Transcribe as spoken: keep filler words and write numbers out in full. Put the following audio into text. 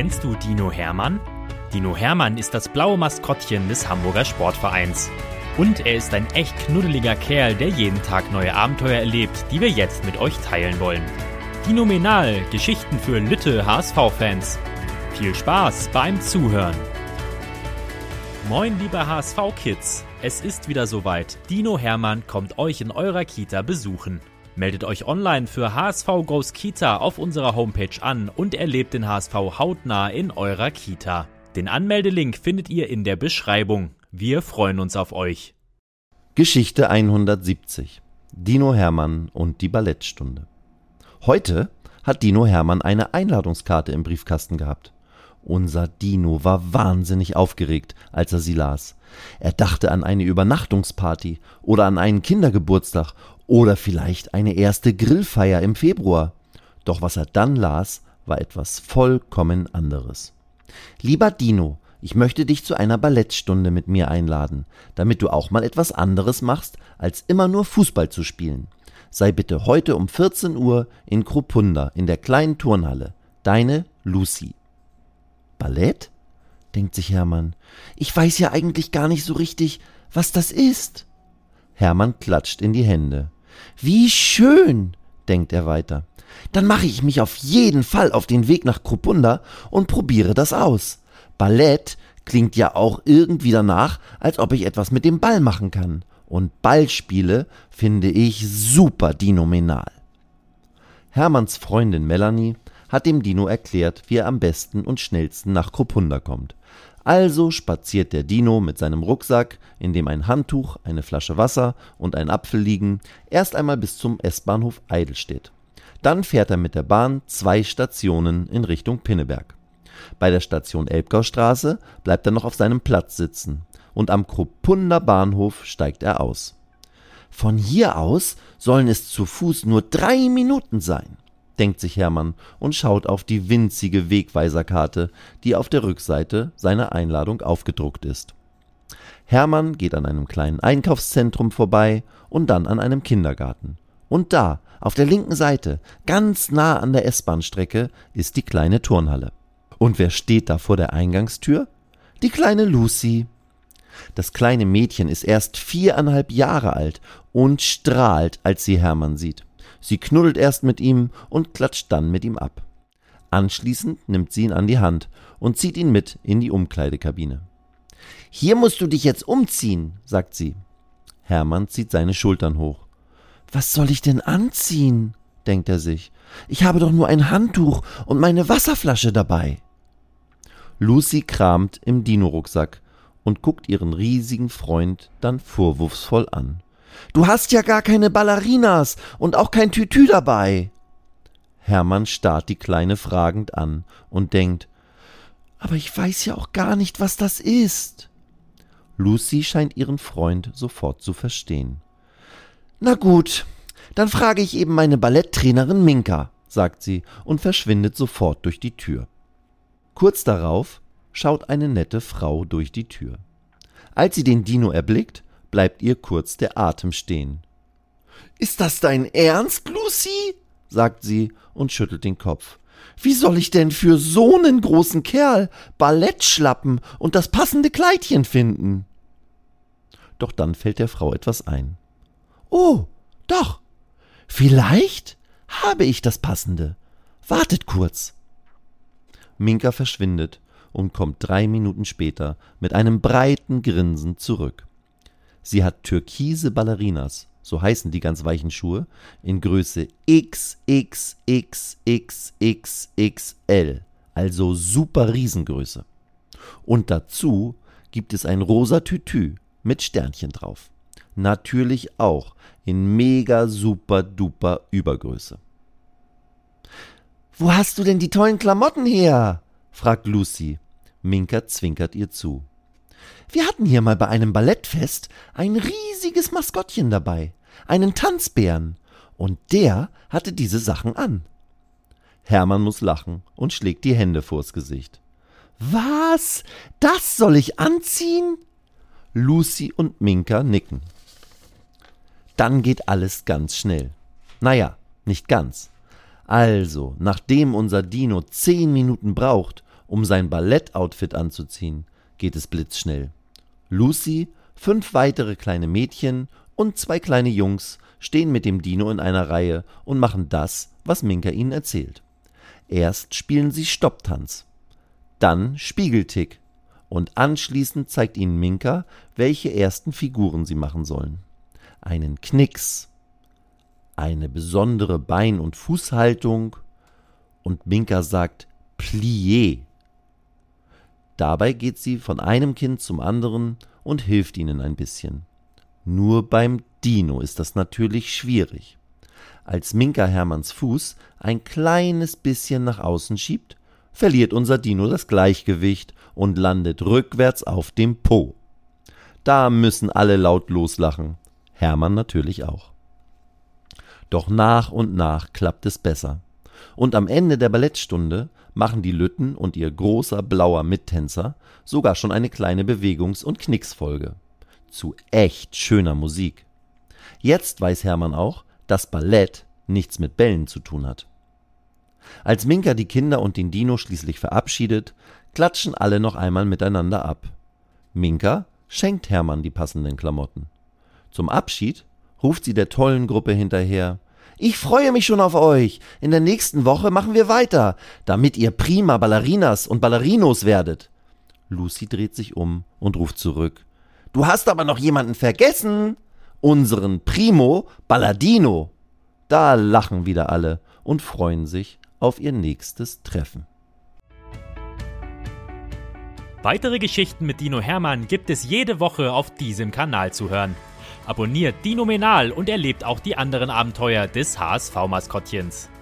Kennst du Dino Hermann? Dino Hermann ist das blaue Maskottchen des Hamburger Sportvereins. Und er ist ein echt knuddeliger Kerl, der jeden Tag neue Abenteuer erlebt, die wir jetzt mit euch teilen wollen. Dinomenal, Geschichten für Lütte H S V-Fans. Viel Spaß beim Zuhören. Moin liebe H S V-Kids, es ist wieder soweit. Dino Hermann kommt euch in eurer Kita besuchen. Meldet euch online für H S V Goes Kita auf unserer Homepage an und erlebt den H S V hautnah in eurer Kita. Den Anmeldelink findet ihr in der Beschreibung. Wir freuen uns auf euch. Geschichte hundertsiebzig. Dino Hermann und die Ballettstunde. Heute hat Dino Hermann eine Einladungskarte im Briefkasten gehabt. Unser Dino war wahnsinnig aufgeregt, als er sie las. Er dachte an eine Übernachtungsparty oder an einen Kindergeburtstag oder vielleicht eine erste Grillfeier im Februar. Doch was er dann las, war etwas vollkommen anderes. Lieber Dino, ich möchte dich zu einer Ballettstunde mit mir einladen, damit du auch mal etwas anderes machst, als immer nur Fußball zu spielen. Sei bitte heute um vierzehn Uhr in Krupunder in der kleinen Turnhalle. Deine Lucy. Ballett? Denkt sich Hermann. Ich weiß ja eigentlich gar nicht so richtig, was das ist. Hermann klatscht in die Hände. Wie schön, denkt er weiter. Dann mache ich mich auf jeden Fall auf den Weg nach Krupunder und probiere das aus. Ballett klingt ja auch irgendwie danach, als ob ich etwas mit dem Ball machen kann. Und Ballspiele finde ich super dinomenal. Hermanns Freundin Melanie hat dem Dino erklärt, wie er am besten und schnellsten nach Krupunder kommt. Also spaziert der Dino mit seinem Rucksack, in dem ein Handtuch, eine Flasche Wasser und ein Apfel liegen, erst einmal bis zum S-Bahnhof Eidelstedt. Dann fährt er mit der Bahn zwei Stationen in Richtung Pinneberg. Bei der Station Elbgaustraße bleibt er noch auf seinem Platz sitzen und am Krupunder Bahnhof steigt er aus. Von hier aus sollen es zu Fuß nur drei Minuten sein, denkt sich Hermann und schaut auf die winzige Wegweiserkarte, die auf der Rückseite seiner Einladung aufgedruckt ist. Hermann geht an einem kleinen Einkaufszentrum vorbei und dann an einem Kindergarten. Und da, auf der linken Seite, ganz nah an der S-Bahn-Strecke, ist die kleine Turnhalle. Und wer steht da vor der Eingangstür? Die kleine Lucy. Das kleine Mädchen ist erst viereinhalb Jahre alt und strahlt, als sie Hermann sieht. Sie knuddelt erst mit ihm und klatscht dann mit ihm ab. Anschließend nimmt sie ihn an die Hand und zieht ihn mit in die Umkleidekabine. »Hier musst du dich jetzt umziehen«, sagt sie. Hermann zieht seine Schultern hoch. »Was soll ich denn anziehen?«, denkt er sich. »Ich habe doch nur ein Handtuch und meine Wasserflasche dabei.« Lucy kramt im Dino-Rucksack und guckt ihren riesigen Freund dann vorwurfsvoll an. »Du hast ja gar keine Ballerinas und auch kein Tütü dabei!« Hermann starrt die Kleine fragend an und denkt, »Aber ich weiß ja auch gar nicht, was das ist!« Lucy scheint ihren Freund sofort zu verstehen. »Na gut, dann frage ich eben meine Balletttrainerin Minka«, sagt sie und verschwindet sofort durch die Tür. Kurz darauf schaut eine nette Frau durch die Tür. Als sie den Dino erblickt, bleibt ihr kurz der Atem stehen. »Ist das dein Ernst, Lucy?«, sagt sie und schüttelt den Kopf. »Wie soll ich denn für so einen großen Kerl Ballettschlappen und das passende Kleidchen finden?« Doch dann fällt der Frau etwas ein. »Oh, doch, vielleicht habe ich das Passende. Wartet kurz.« Minka verschwindet und kommt drei Minuten später mit einem breiten Grinsen zurück. Sie hat türkise Ballerinas, so heißen die ganz weichen Schuhe, in Größe X X X X X X L, also super Riesengröße. Und dazu gibt es ein rosa Tütü mit Sternchen drauf. Natürlich auch in mega super duper Übergröße. »Wo hast du denn die tollen Klamotten her?«, fragt Lucy. Minka zwinkert ihr zu. »Wir hatten hier mal bei einem Ballettfest ein riesiges Maskottchen dabei, einen Tanzbären, und der hatte diese Sachen an.« Hermann muss lachen und schlägt die Hände vors Gesicht. »Was? Das soll ich anziehen?« Lucy und Minka nicken. Dann geht alles ganz schnell. Naja, nicht ganz. Also, nachdem unser Dino zehn Minuten braucht, um sein Ballettoutfit anzuziehen, geht es blitzschnell. Lucy, fünf weitere kleine Mädchen und zwei kleine Jungs stehen mit dem Dino in einer Reihe und machen das, was Minka ihnen erzählt. Erst spielen sie Stopptanz, dann Spiegeltick und anschließend zeigt ihnen Minka, welche ersten Figuren sie machen sollen. Einen Knicks, eine besondere Bein- und Fußhaltung und Minka sagt Plié. Dabei geht sie von einem Kind zum anderen und hilft ihnen ein bisschen. Nur beim Dino ist das natürlich schwierig. Als Minka Hermanns Fuß ein kleines bisschen nach außen schiebt, verliert unser Dino das Gleichgewicht und landet rückwärts auf dem Po. Da müssen alle laut loslachen, Hermann natürlich auch. Doch nach und nach klappt es besser. Und am Ende der Ballettstunde machen die Lütten und ihr großer blauer Mittänzer sogar schon eine kleine Bewegungs- und Knicksfolge. Zu echt schöner Musik. Jetzt weiß Hermann auch, dass Ballett nichts mit Bällen zu tun hat. Als Minka die Kinder und den Dino schließlich verabschiedet, klatschen alle noch einmal miteinander ab. Minka schenkt Hermann die passenden Klamotten. Zum Abschied ruft sie der tollen Gruppe hinterher: Ich freue mich schon auf euch. In der nächsten Woche machen wir weiter, damit ihr prima Ballerinas und Ballerinos werdet. Lucy dreht sich um und ruft zurück: Du hast aber noch jemanden vergessen. Unseren Primo Balladino. Da lachen wieder alle und freuen sich auf ihr nächstes Treffen. Weitere Geschichten mit Dino Hermann gibt es jede Woche auf diesem Kanal zu hören. Abonniert Dinomenal und erlebt auch die anderen Abenteuer des H S V-Maskottchens.